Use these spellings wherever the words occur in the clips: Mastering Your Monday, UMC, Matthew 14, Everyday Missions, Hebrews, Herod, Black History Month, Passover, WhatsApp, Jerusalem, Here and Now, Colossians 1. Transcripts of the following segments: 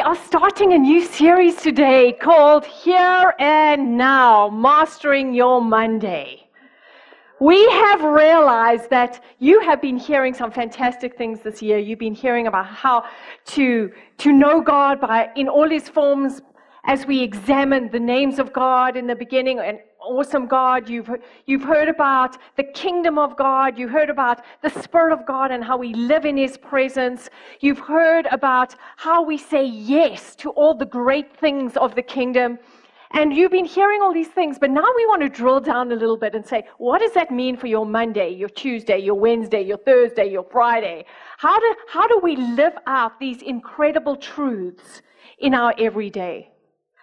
We are starting a new series today called Here and Now, Mastering Your Monday. We have realized that you have been hearing some fantastic things this year. You've been hearing about how to know God in all his forms as we examine the names of God in the beginning, and awesome God. You've heard about the kingdom of God. You heard about the Spirit of God and how we live in his presence. You've heard about how we say yes to all the great things of the kingdom. And you've been hearing all these things, but now we want to drill down a little bit and say, what does that mean for your Monday, your Tuesday, your Wednesday, your Thursday, your Friday? How do we live out these incredible truths in our everyday?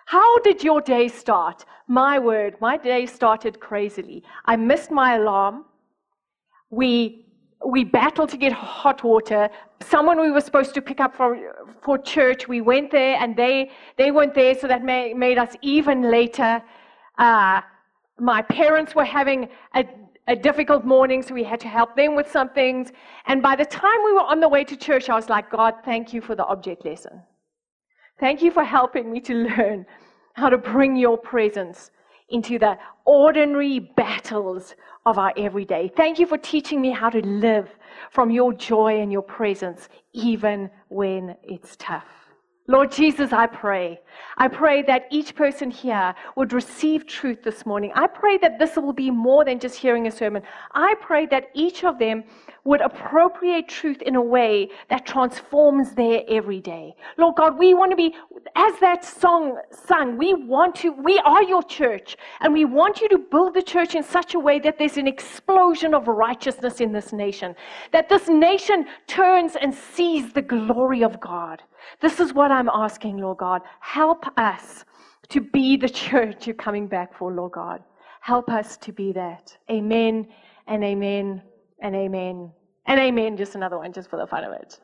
How did your day start? My word, my day started crazily. I missed my alarm. We battled to get hot water. Someone we were supposed to pick up for church, we went there, and they weren't there, so that made us even later. My parents were having a difficult morning, so we had to help them with some things. And by the time we were on the way to church, I was like, God, thank you for the object lesson. Thank you for helping me to learn how to bring your presence into the ordinary battles of our everyday. Thank you for teaching me how to live from your joy and your presence, even when it's tough. Lord Jesus, I pray that each person here would receive truth this morning. I pray that this will be more than just hearing a sermon. I pray that each of them would appropriate truth in a way that transforms their everyday. Lord God, we want to be, as that song sung, we are your church, and we want you to build the church in such a way that there's an explosion of righteousness in this nation, that this nation turns and sees the glory of God. This is what I'm asking, Lord God. Help us to be the church you're coming back for, Lord God. Help us to be that. Amen and amen and amen and amen. Just another one, just for the fun of it.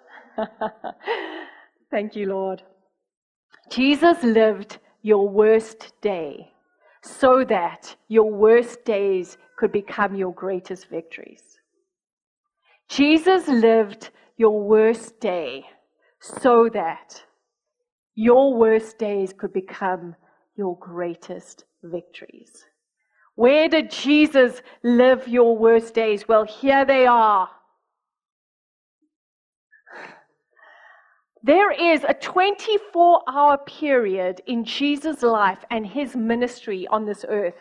Thank you, Lord. Jesus lived your worst day so that your worst days could become your greatest victories. Jesus lived your worst day so that your worst days could become your greatest victories. Where did Jesus live your worst days? Well, here they are. There is a 24-hour period in Jesus' life and his ministry on this earth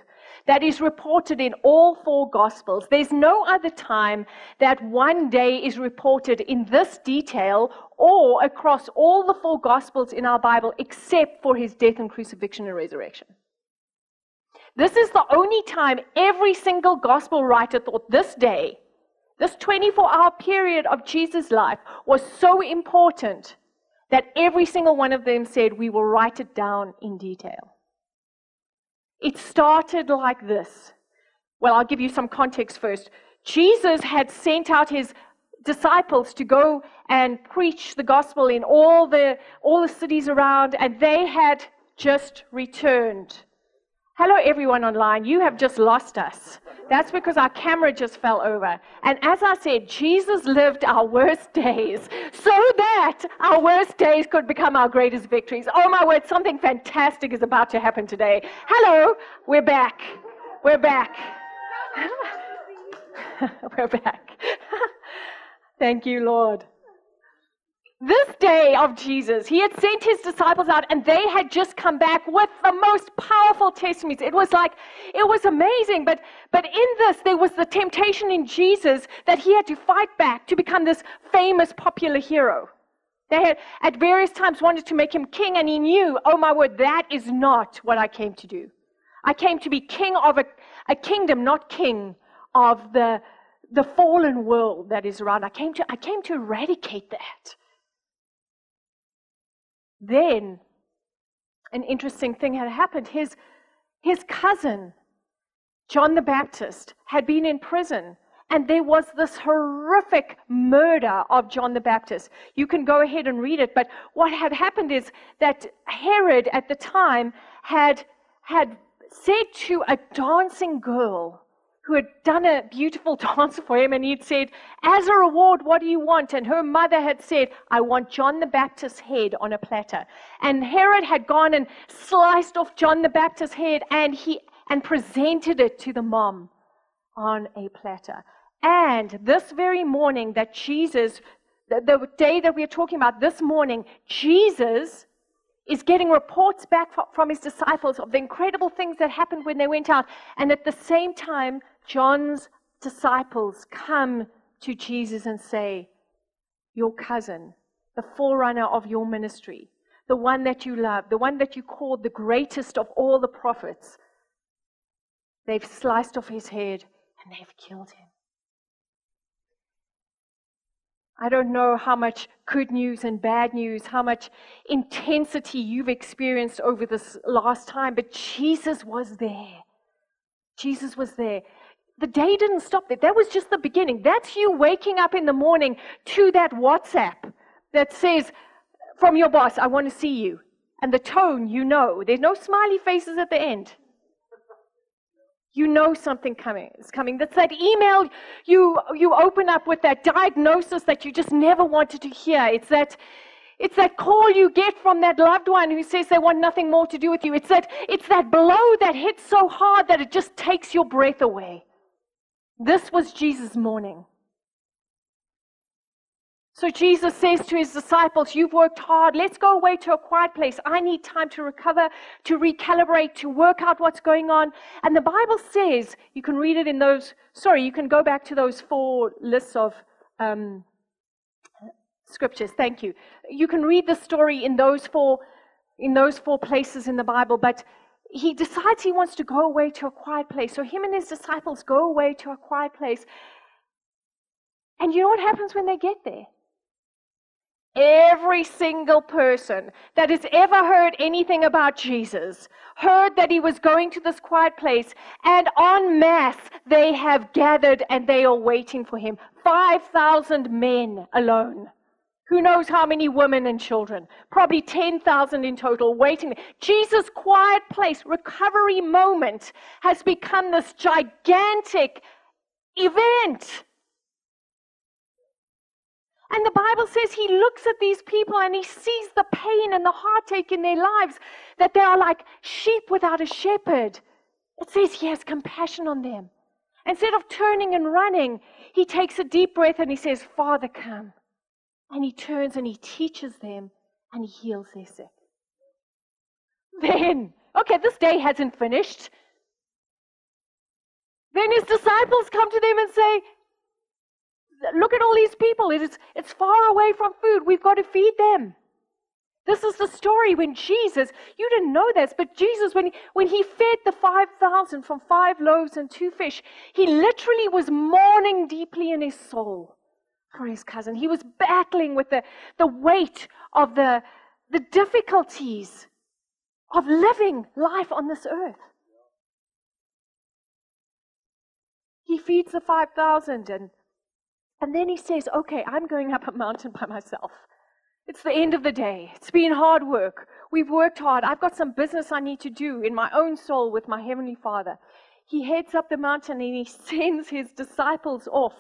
that is reported in all four Gospels. There's no other time that one day is reported in this detail or across all the four Gospels in our Bible except for his death and crucifixion and resurrection. This is the only time every single Gospel writer thought this day, this 24-hour period of Jesus' life, was so important that every single one of them said, we will write it down in detail. It started like this. Well, I'll give you some context first. Jesus had sent out his disciples to go and preach the gospel in all the cities around, and they had just returned. Hello, everyone online. You have just lost us. That's because our camera just fell over. And as I said, Jesus lived our worst days so that our worst days could become our greatest victories. Oh, my word, something fantastic is about to happen today. Hello, we're back. We're back. We're back. Thank you, Lord. This day of Jesus, he had sent his disciples out, and they had just come back with the most powerful testimonies. It was amazing, but in this, there was the temptation in Jesus that he had to fight back to become this famous popular hero. They had at various times wanted to make him king, and he knew, oh my word, that is not what I came to do. I came to be king of a kingdom, not king of the fallen world that is around. I came to eradicate that. Then an interesting thing had happened. His cousin, John the Baptist, had been in prison, and there was this horrific murder of John the Baptist. You can go ahead and read it, but what had happened is that Herod at the time had said to a dancing girl who had done a beautiful dance for him, and he'd said, as a reward, what do you want? And her mother had said, I want John the Baptist's head on a platter. And Herod had gone and sliced off John the Baptist's head, and presented it to the mom on a platter. And this very morning that Jesus, the day that we're talking about this morning, Jesus is getting reports back from his disciples of the incredible things that happened when they went out. And at the same time, John's disciples come to Jesus and say, your cousin, the forerunner of your ministry, the one that you love, the one that you called the greatest of all the prophets, they've sliced off his head and they've killed him. I don't know how much good news and bad news, how much intensity you've experienced over this last time, but Jesus was there. Jesus was there. The day didn't stop there. That was just the beginning. That's you waking up in the morning to that WhatsApp that says from your boss, I want to see you. And the tone, you know. There's no smiley faces at the end. You know something is coming. That's that email you open up with that diagnosis that you just never wanted to hear. It's that call you get from that loved one who says they want nothing more to do with you. It's that blow that hits so hard that it just takes your breath away. This was Jesus' morning. So Jesus says to his disciples, you've worked hard. Let's go away to a quiet place. I need time to recover, to recalibrate, to work out what's going on. And the Bible says, you can read it in those, you can go back to those four lists of scriptures. Thank you. You can read the story in those four places in the Bible, but he decides he wants to go away to a quiet place. So him and his disciples go away to a quiet place. And you know what happens when they get there? Every single person that has ever heard anything about Jesus heard that he was going to this quiet place, and en masse they have gathered and they are waiting for him. 5,000 men alone. Who knows how many women and children? Probably 10,000 in total waiting. Jesus' quiet place, recovery moment, has become this gigantic event. And the Bible says he looks at these people and he sees the pain and the heartache in their lives, that they are like sheep without a shepherd. It says he has compassion on them. Instead of turning and running, he takes a deep breath and he says, Father, come. And he turns and he teaches them and he heals their sick. Then, this day hasn't finished. Then his disciples come to them and say, look at all these people. It's far away from food. We've got to feed them. This is the story when Jesus, you didn't know this, but Jesus, when he fed the 5,000 from 5 loaves and 2 fish, he literally was mourning deeply in his soul for his cousin. He was battling with the weight of the difficulties of living life on this earth. He feeds the 5,000 And then he says, I'm going up a mountain by myself. It's the end of the day. It's been hard work. We've worked hard. I've got some business I need to do in my own soul with my Heavenly Father. He heads up the mountain and he sends his disciples off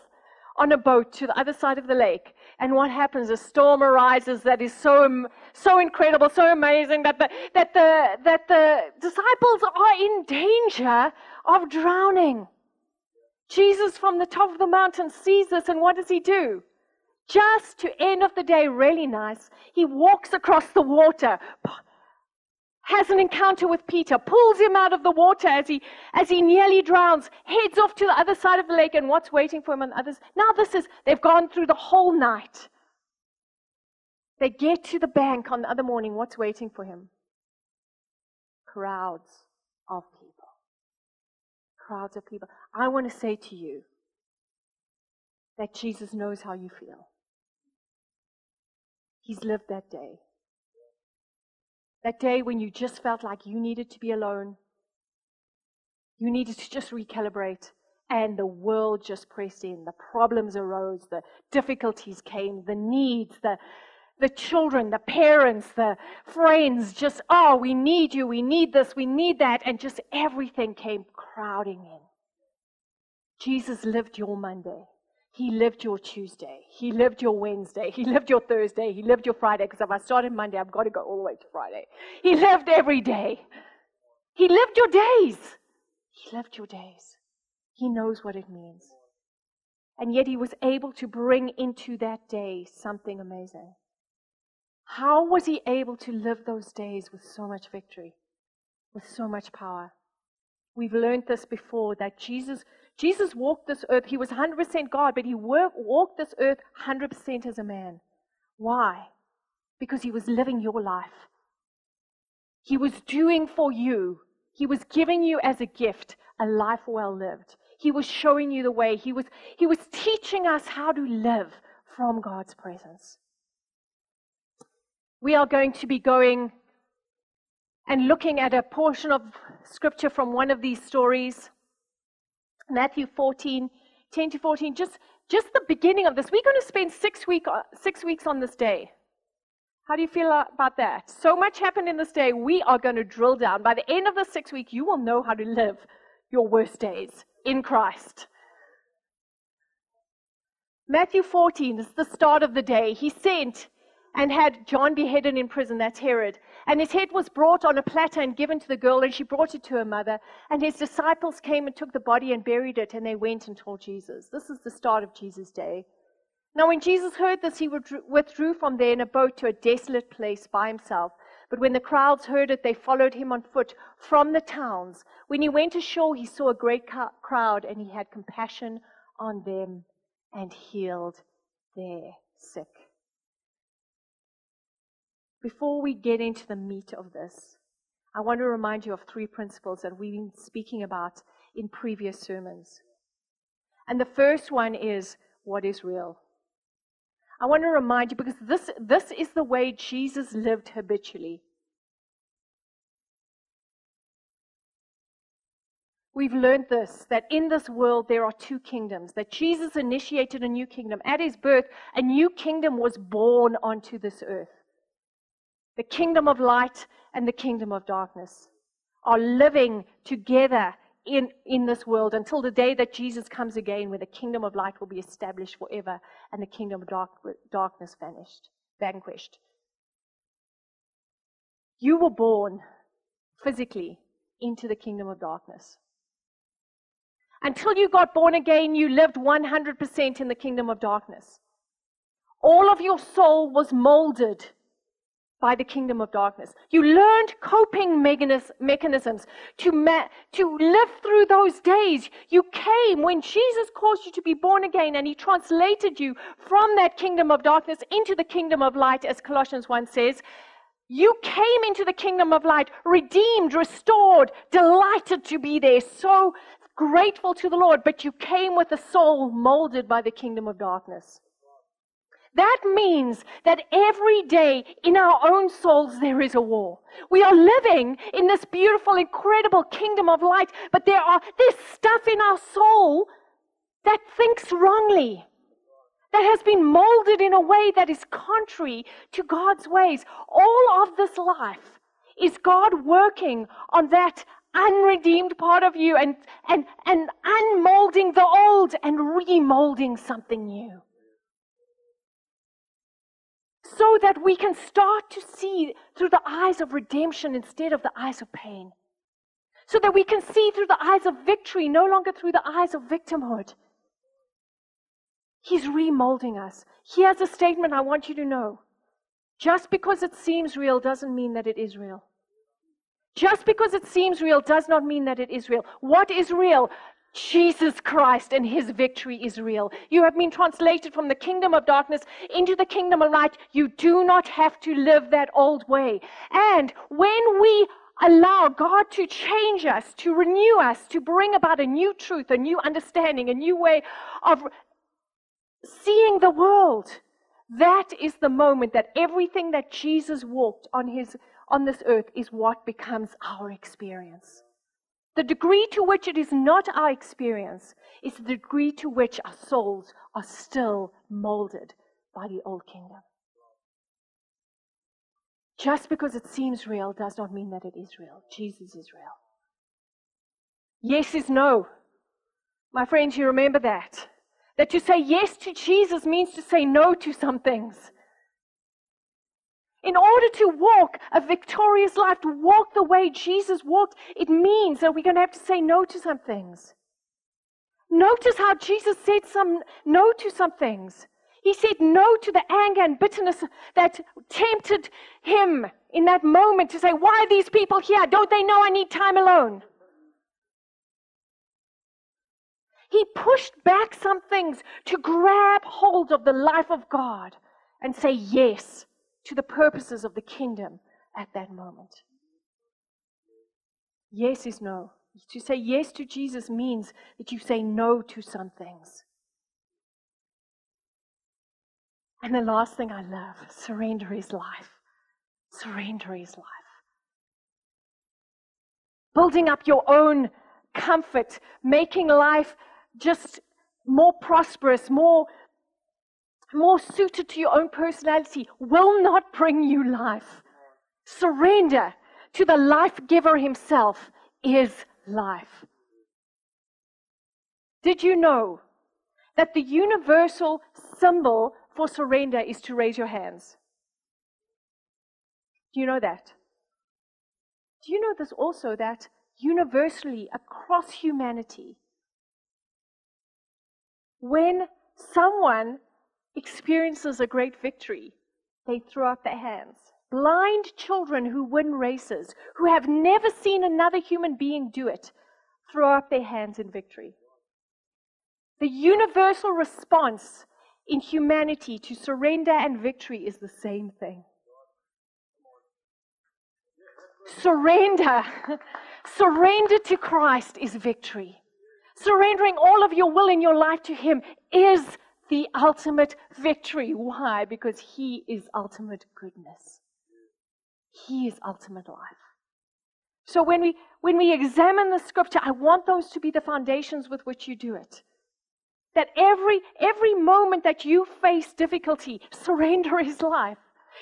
on a boat to the other side of the lake. And what happens? A storm arises that is so incredible, so amazing, that the disciples are in danger of drowning. Jesus from the top of the mountain sees this, and what does he do? Just to end of the day, really nice, he walks across the water, has an encounter with Peter, pulls him out of the water as he nearly drowns, heads off to the other side of the lake, and what's waiting for him and others? Now they've gone through the whole night. They get to the bank on the other morning. What's waiting for him? Crowds of people. Crowds of people. I want to say to you that Jesus knows how you feel. He's lived that day. That day when you just felt like you needed to be alone. You needed to just recalibrate, and the world just pressed in. The problems arose, the difficulties came, the needs, the children, the parents, the friends, just, we need you, we need this, we need that, and just everything came crowding in. Jesus lived your Monday. He lived your Tuesday. He lived your Wednesday. He lived your Thursday. He lived your Friday. Because if I started Monday, I've got to go all the way to Friday. He lived every day. He lived your days. He lived your days. He knows what it means. And yet he was able to bring into that day something amazing. How was he able to live those days with so much victory, with so much power? We've learned this before, that Jesus walked this earth. He was 100% God, but he walked this earth 100% as a man. Why? Because he was living your life. He was doing for you. He was giving you as a gift a life well lived. He was showing you the way. He was teaching us how to live from God's presence. We are going to be going and looking at a portion of scripture from one of these stories, Matthew 14, 10 to 14, just the beginning of this. We're going to spend 6 weeks on this day. How do you feel about that? So much happened in this day, we are going to drill down. By the end of the 6th week, you will know how to live your worst days in Christ. Matthew 14 is the start of the day. He sent and had John beheaded in prison, that's Herod. And his head was brought on a platter and given to the girl, and she brought it to her mother. And his disciples came and took the body and buried it, and they went and told Jesus. This is the start of Jesus' day. Now when Jesus heard this, he withdrew from there in a boat to a desolate place by himself. But when the crowds heard it, they followed him on foot from the towns. When he went ashore, he saw a great crowd, and he had compassion on them and healed their sick. Before we get into the meat of this, I want to remind you of 3 principles that we've been speaking about in previous sermons. And the first one is, what is real? I want to remind you, because this is the way Jesus lived habitually. We've learned this, that in this world there are 2 kingdoms, that Jesus initiated a new kingdom. At his birth, a new kingdom was born onto this earth. The kingdom of light and the kingdom of darkness are living together in this world until the day that Jesus comes again, where the kingdom of light will be established forever and the kingdom of darkness vanquished. You were born physically into the kingdom of darkness. Until you got born again, you lived 100% in the kingdom of darkness. All of your soul was molded by the kingdom of darkness. You learned coping mechanisms to live through those days. You came when Jesus caused you to be born again, and he translated you from that kingdom of darkness into the kingdom of light, as Colossians 1 says. You came into the kingdom of light, redeemed, restored, delighted to be there, so grateful to the Lord, but you came with a soul molded by the kingdom of darkness. That means that every day in our own souls there is a war. We are living in this beautiful, incredible kingdom of light, but there's stuff in our soul that thinks wrongly, that has been molded in a way that is contrary to God's ways. All of this life is God working on that unredeemed part of you and unmolding the old and remolding something new, so that we can start to see through the eyes of redemption instead of the eyes of pain. So that we can see through the eyes of victory, no longer through the eyes of victimhood. He's remolding us. Here's a statement I want you to know. Just because it seems real doesn't mean that it is real. Just because it seems real does not mean that it is real. What is real? Jesus Christ and his victory is real. You have been translated from the kingdom of darkness into the kingdom of light. You do not have to live that old way. And when we allow God to change us, to renew us, to bring about a new truth, a new understanding, a new way of seeing the world, that is the moment that everything that Jesus walked on this earth is what becomes our experience. The degree to which it is not our experience is the degree to which our souls are still molded by the old kingdom. Just because it seems real does not mean that it is real. Jesus is real. Yes is no. My friends, you remember that. That to say yes to Jesus means to say no to some things. In order to walk a victorious life, to walk the way Jesus walked, it means that we're going to have to say no to some things. Notice how Jesus said no to some things. He said no to the anger and bitterness that tempted him in that moment to say, why are these people here? Don't they know I need time alone? He pushed back some things to grab hold of the life of God and say yes to the purposes of the kingdom at that moment. Yes is no. To say yes to Jesus means that you say no to some things. And the last thing I love, surrender is life. Surrender is life. Building up your own comfort, making life just more prosperous, more suited to your own personality will not bring you life. Surrender to the life giver himself is life. Did you know that the universal symbol for surrender is to raise your hands? Do you know that? Do you know this also, that universally across humanity, when someone experiences a great victory, they throw up their hands? Blind children who win races, who have never seen another human being do it, throw up their hands in victory. The universal response in humanity to surrender and victory is the same thing. Surrender. Surrender to Christ is victory. Surrendering all of your will in your life to Him is the ultimate victory. Why? Because He is ultimate goodness. He is ultimate life. So when we examine the scripture, I want those to be the foundations with which you do it. That every moment that you face difficulty, surrender is life.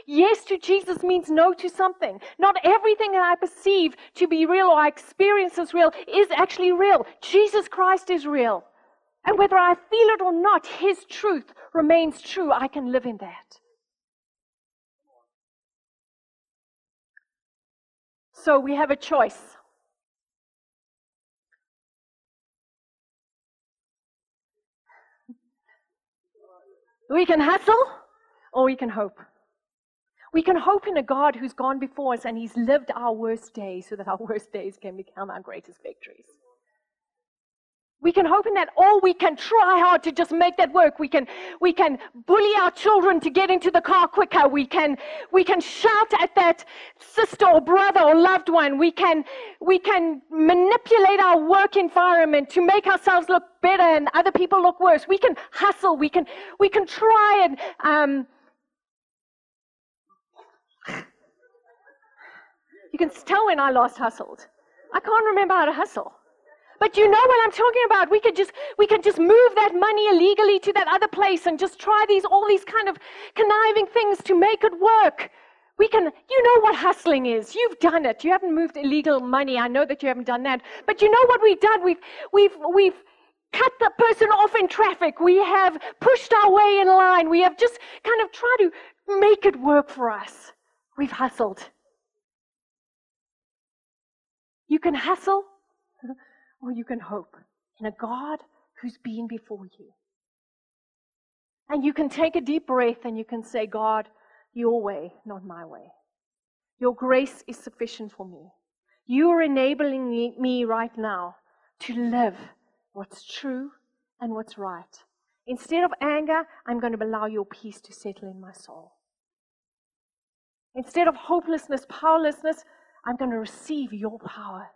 Yes to Jesus means no to something. Not everything that I perceive to be real or I experience as real is actually real. Jesus Christ is real. And whether I feel it or not, His truth remains true. I can live in that. So we have a choice. We can hustle or we can hope. We can hope in a God who's gone before us and He's lived our worst days so that our worst days can become our greatest victories. We can hope in that, or we can try hard to just make that work. We can bully our children to get into the car quicker. We can shout at that sister or brother or loved one. We can manipulate our work environment to make ourselves look better and other people look worse. We can hustle. We can try and you can tell when I last hustled. I can't remember how to hustle. But you know what I'm talking about. We can just move that money illegally to that other place and just try all these kind of conniving things to make it work. You know what hustling is. You've done it. You haven't moved illegal money. I know that you haven't done that. But you know what we've done? We've cut the person off in traffic. We have pushed our way in line. We have just kind of tried to make it work for us. We've hustled. You can hustle. Or you can hope in a God who's been before you. And you can take a deep breath and you can say, God, your way, not my way. Your grace is sufficient for me. You are enabling me right now to live what's true and what's right. Instead of anger, I'm going to allow your peace to settle in my soul. Instead of hopelessness, powerlessness, I'm going to receive your power.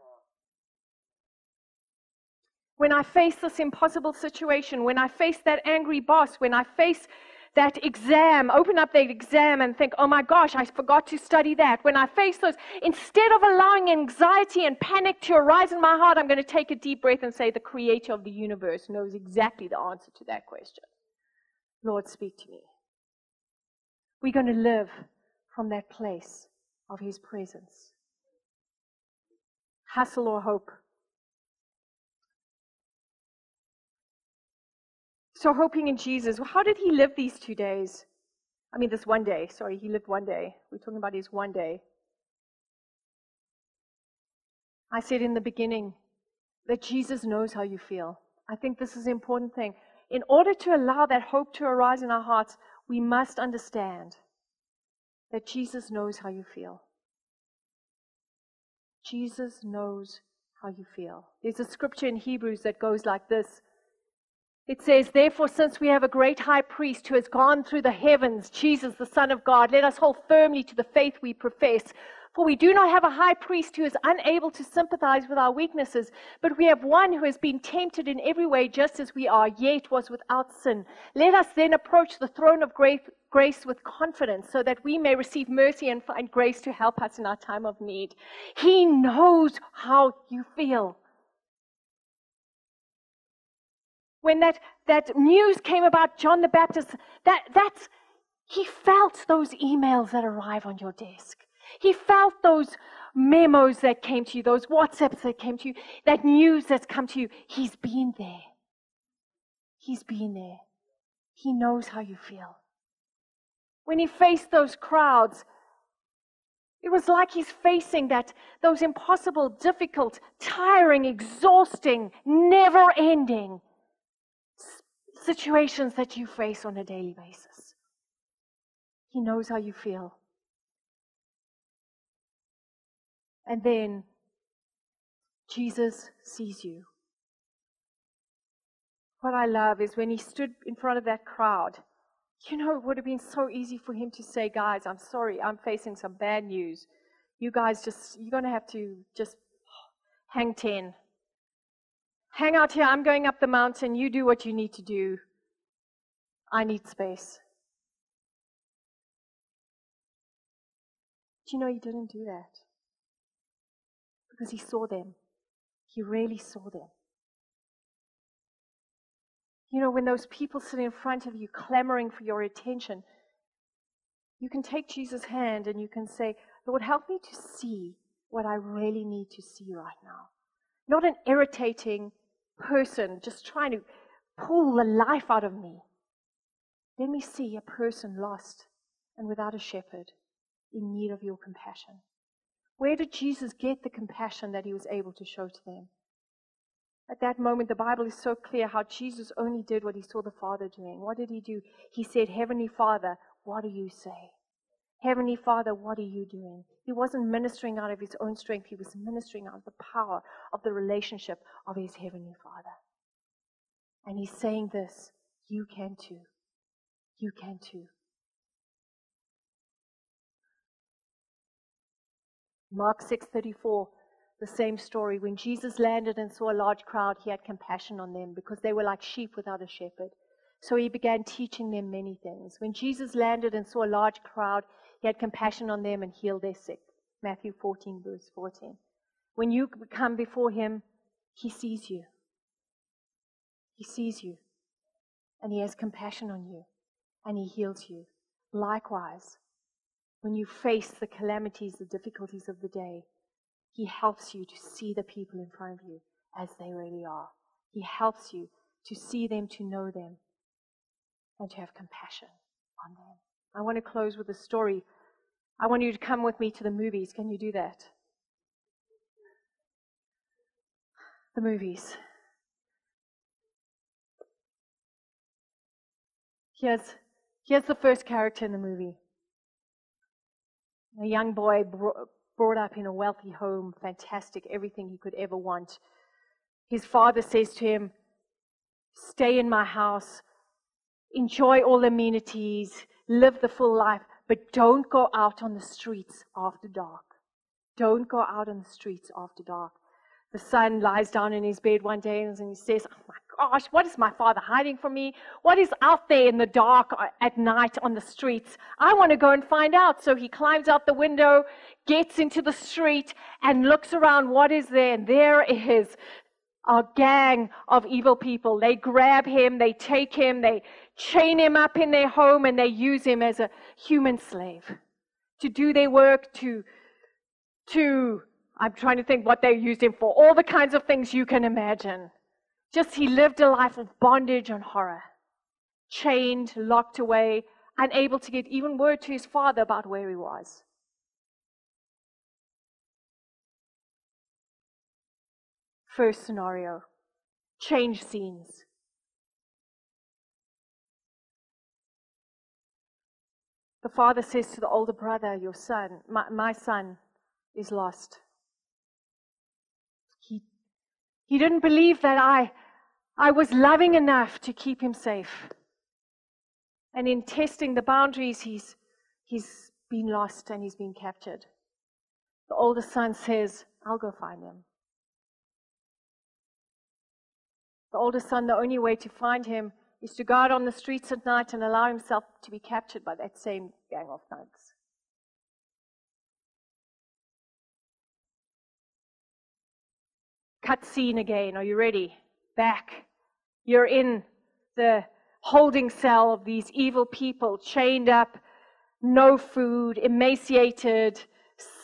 When I face this impossible situation, when I face that angry boss, when I face that exam, open up that exam and think, oh my gosh, I forgot to study that. When I face those, instead of allowing anxiety and panic to arise in my heart, I'm going to take a deep breath and say, the creator of the universe knows exactly the answer to that question. Lord, speak to me. We're going to live from that place of His presence. Hustle or hope. So hoping in Jesus. Well, how did he live these 2 days? I mean, this one day. Sorry, he lived one day. We're talking about his one day. I said in the beginning that Jesus knows how you feel. I think this is an important thing. In order to allow that hope to arise in our hearts, we must understand that Jesus knows how you feel. Jesus knows how you feel. There's a scripture in Hebrews that goes like this. It says, therefore, since we have a great high priest who has gone through the heavens, Jesus, the Son of God, let us hold firmly to the faith we profess. For we do not have a high priest who is unable to sympathize with our weaknesses, but we have one who has been tempted in every way just as we are, yet was without sin. Let us then approach the throne of grace with confidence so that we may receive mercy and find grace to help us in our time of need. He knows how you feel. When that news came about John the Baptist, he felt those emails that arrive on your desk. He felt those memos that came to you, those WhatsApps that came to you, that news that's come to you. He's been there. He's been there. He knows how you feel. When he faced those crowds, it was like he's facing those impossible, difficult, tiring, exhausting, never-ending situations that you face on a daily basis. He knows how you feel. And then Jesus sees you. What I love is when he stood in front of that crowd, you know, it would have been so easy for him to say, guys, I'm sorry, I'm facing some bad news. You guys you're going to have to just hang ten. Hang out here, I'm going up the mountain, you do what you need to do. I need space. But you know, he didn't do that. Because he saw them. He really saw them. You know, when those people sit in front of you clamoring for your attention, you can take Jesus' hand and you can say, Lord, help me to see what I really need to see right now. Not an irritating person just trying to pull the life out of me. Let me see a person lost and without a shepherd in need of your compassion. Where did Jesus get the compassion that he was able to show to them? At that moment, the Bible is so clear how Jesus only did what he saw the Father doing. What did he do? He said, Heavenly Father, what do you say? Heavenly Father, what are you doing? He wasn't ministering out of his own strength. He was ministering out of the power of the relationship of his Heavenly Father. And he's saying this, you can too. You can too. Mark 6:34, the same story. When Jesus landed and saw a large crowd, he had compassion on them because they were like sheep without a shepherd. So he began teaching them many things. When Jesus landed and saw a large crowd, he had compassion on them and healed their sick. Matthew 14, verse 14. When you come before him, he sees you. He sees you. And he has compassion on you. And he heals you. Likewise, when you face the calamities, the difficulties of the day, he helps you to see the people in front of you as they really are. He helps you to see them, to know them, and to have compassion on them. I want to close with a story. I want you to come with me to the movies. Can you do that? The movies. Here's the first character in the movie. A young boy brought up in a wealthy home, fantastic, everything he could ever want. His father says to him, stay in my house, enjoy all the amenities, live the full life, but don't go out on the streets after dark. Don't go out on the streets after dark. The son lies down in his bed one day and he says, oh my gosh, what is my father hiding from me? What is out there in the dark at night on the streets? I want to go and find out. So he climbs out the window, gets into the street, and looks around. What is there? And there is a gang of evil people. They grab him, they take him, they chain him up in their home, and they use him as a human slave to do their work, I'm trying to think what they used him for. All the kinds of things you can imagine. Just he lived a life of bondage and horror. chained, locked away, unable to get even word to his father about where he was. First scenario, change scenes. The father says to the older brother, your son, my son is lost. He didn't believe that I was loving enough to keep him safe. And in testing the boundaries, he's been lost and he's been captured. The older son says, I'll go find him. The older son, the only way to find him is to go out on the streets at night and allow himself to be captured by that same gang of thugs. Cut scene again. Are you ready? Back. You're in the holding cell of these evil people, chained up, no food, emaciated,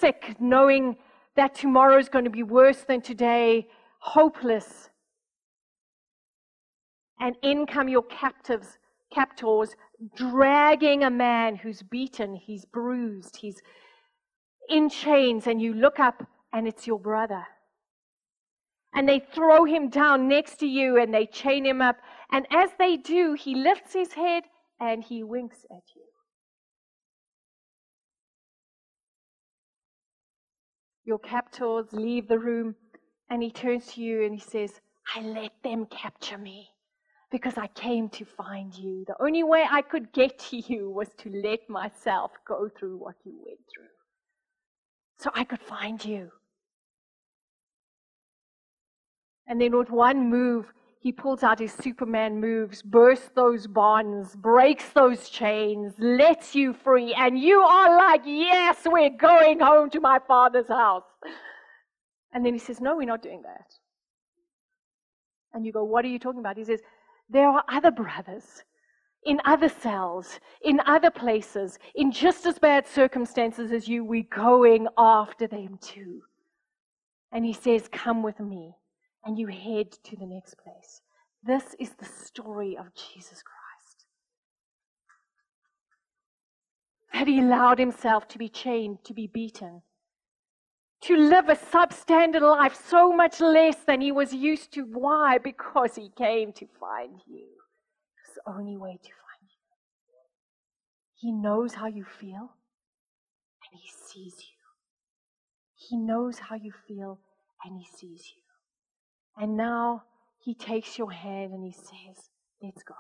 sick, knowing that tomorrow is going to be worse than today, hopeless. And in come your captors, dragging a man who's beaten, he's bruised, he's in chains, and you look up and it's your brother. And they throw him down next to you and they chain him up. And as they do, he lifts his head and he winks at you. Your captors leave the room and he turns to you and he says, I let them capture me because I came to find you. The only way I could get to you was to let myself go through what you went through so I could find you. And then with one move, he pulls out his Superman moves, bursts those bonds, breaks those chains, lets you free, and you are like, yes, we're going home to my father's house. And then he says, no, we're not doing that. And you go, what are you talking about? He says, there are other brothers in other cells, in other places, in just as bad circumstances as you. We're going after them too. And he says, come with me. And you head to the next place. This is the story of Jesus Christ. That he allowed himself to be chained, to be beaten, to live a substandard life so much less than he was used to. Why? Because he came to find you. It's the only way to find you. He knows how you feel, and he sees you. He knows how you feel, and he sees you. And now he takes your hand and he says, let's go.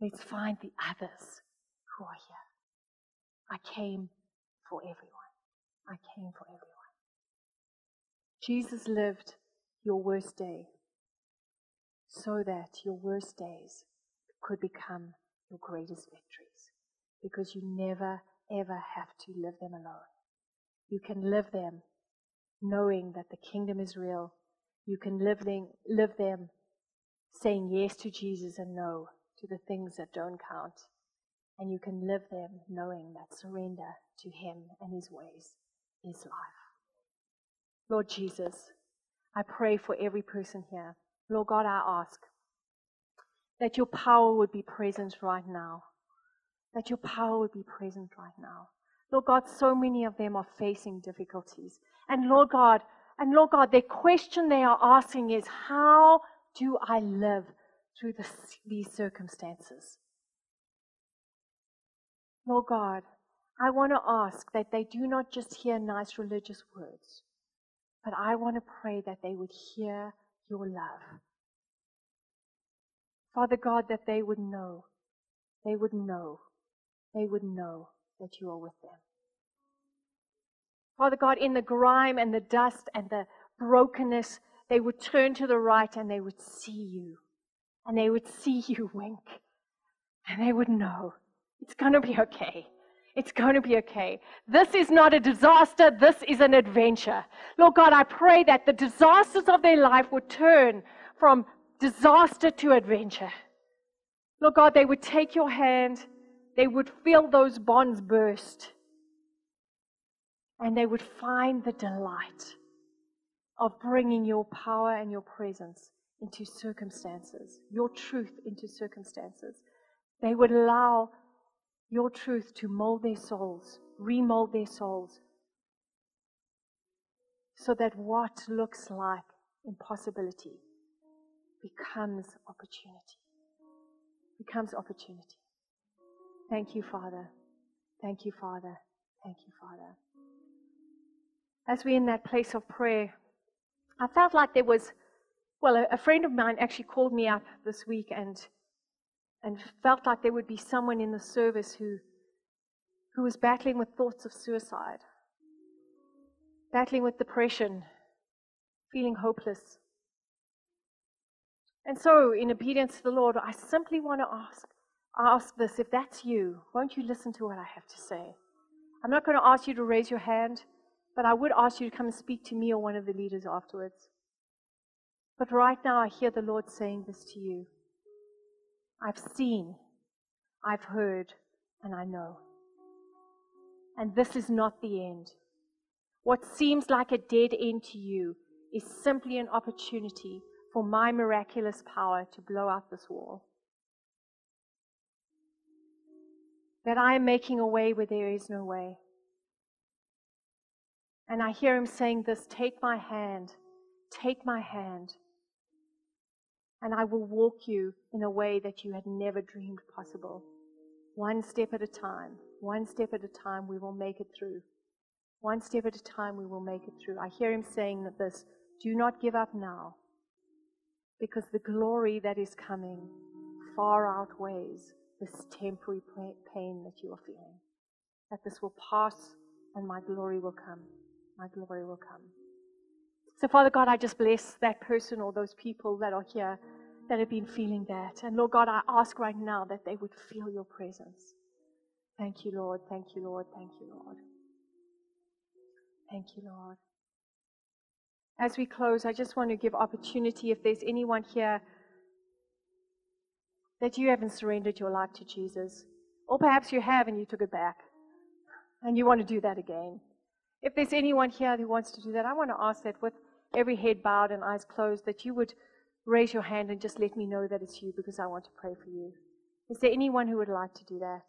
Let's find the others who are here. I came for everyone. I came for everyone. Jesus lived your worst day so that your worst days could become your greatest victories, because you never, ever have to live them alone. You can live them knowing that the kingdom is real. You can live them saying yes to Jesus and no to the things that don't count. And you can live them knowing that surrender to him and his ways is life. Lord Jesus, I pray for every person here. Lord God, I ask that your power would be present right now. That your power would be present right now. Lord God, so many of them are facing difficulties. And Lord God, the question they are asking is, how do I live through these circumstances? Lord God, I want to ask that they do not just hear nice religious words, but I want to pray that they would hear your love. Father God, that they would know that you are with them. Father God, in the grime and the dust and the brokenness, they would turn to the right and they would see you. And they would see you wink. And they would know, it's going to be okay. It's going to be okay. This is not a disaster. This is an adventure. Lord God, I pray that the disasters of their life would turn from disaster to adventure. Lord God, they would take your hand. They would feel those bonds burst. And they would find the delight of bringing your power and your presence into circumstances, your truth into circumstances. They would allow your truth to mold their souls, remold their souls, so that what looks like impossibility becomes opportunity. Thank you, Father. Thank you, Father. Thank you, Father. As we're in that place of prayer, I felt like there was, a friend of mine actually called me up this week and felt like there would be someone in the service who was battling with thoughts of suicide, battling with depression, feeling hopeless. And so, in obedience to the Lord, I simply want to ask this. If that's you, won't you listen to what I have to say? I'm not going to ask you to raise your hand, but I would ask you to come and speak to me or one of the leaders afterwards. But right now, I hear the Lord saying this to you. I've seen, I've heard, and I know. And this is not the end. What seems like a dead end to you is simply an opportunity for my miraculous power to blow out this wall. That I am making a way where there is no way. And I hear him saying this, take my hand, and I will walk you in a way that you had never dreamed possible. One step at a time, we will make it through. I hear him saying this, do not give up now, because the glory that is coming far outweighs this temporary pain that you are feeling. That this will pass and my glory will come. So Father God, I just bless that person or those people that are here that have been feeling that. And Lord God, I ask right now that they would feel your presence. Thank you, Lord. Thank you, Lord. As we close, I just want to give opportunity, if there's anyone here that you haven't surrendered your life to Jesus, or perhaps you have and you took it back, and you want to do that again. If there's anyone here who wants to do that, I want to ask that with every head bowed and eyes closed, that you would raise your hand and just let me know that it's you, because I want to pray for you. Is there anyone who would like to do that?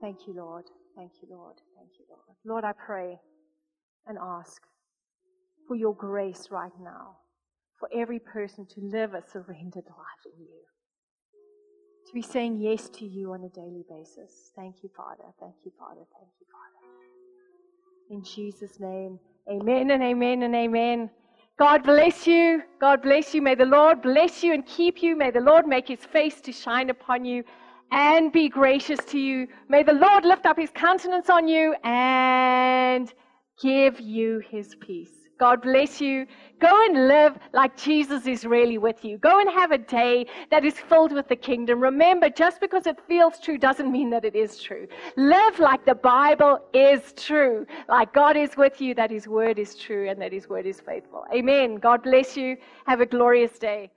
Thank you, Lord. Thank you, Lord. Lord, I pray and ask for your grace right now, for every person to live a surrendered life in you, to be saying yes to you on a daily basis. Thank you, Father. In Jesus' name, amen. God bless you. May the Lord bless you and keep you. May the Lord make his face to shine upon you and be gracious to you. May the Lord lift up his countenance on you and give you his peace. God bless you. Go and live like Jesus is really with you. Go and have a day that is filled with the kingdom. Remember, just because it feels true doesn't mean that it is true. Live like the Bible is true, like God is with you, that his word is true, and that his word is faithful. Amen. God bless you. Have a glorious day.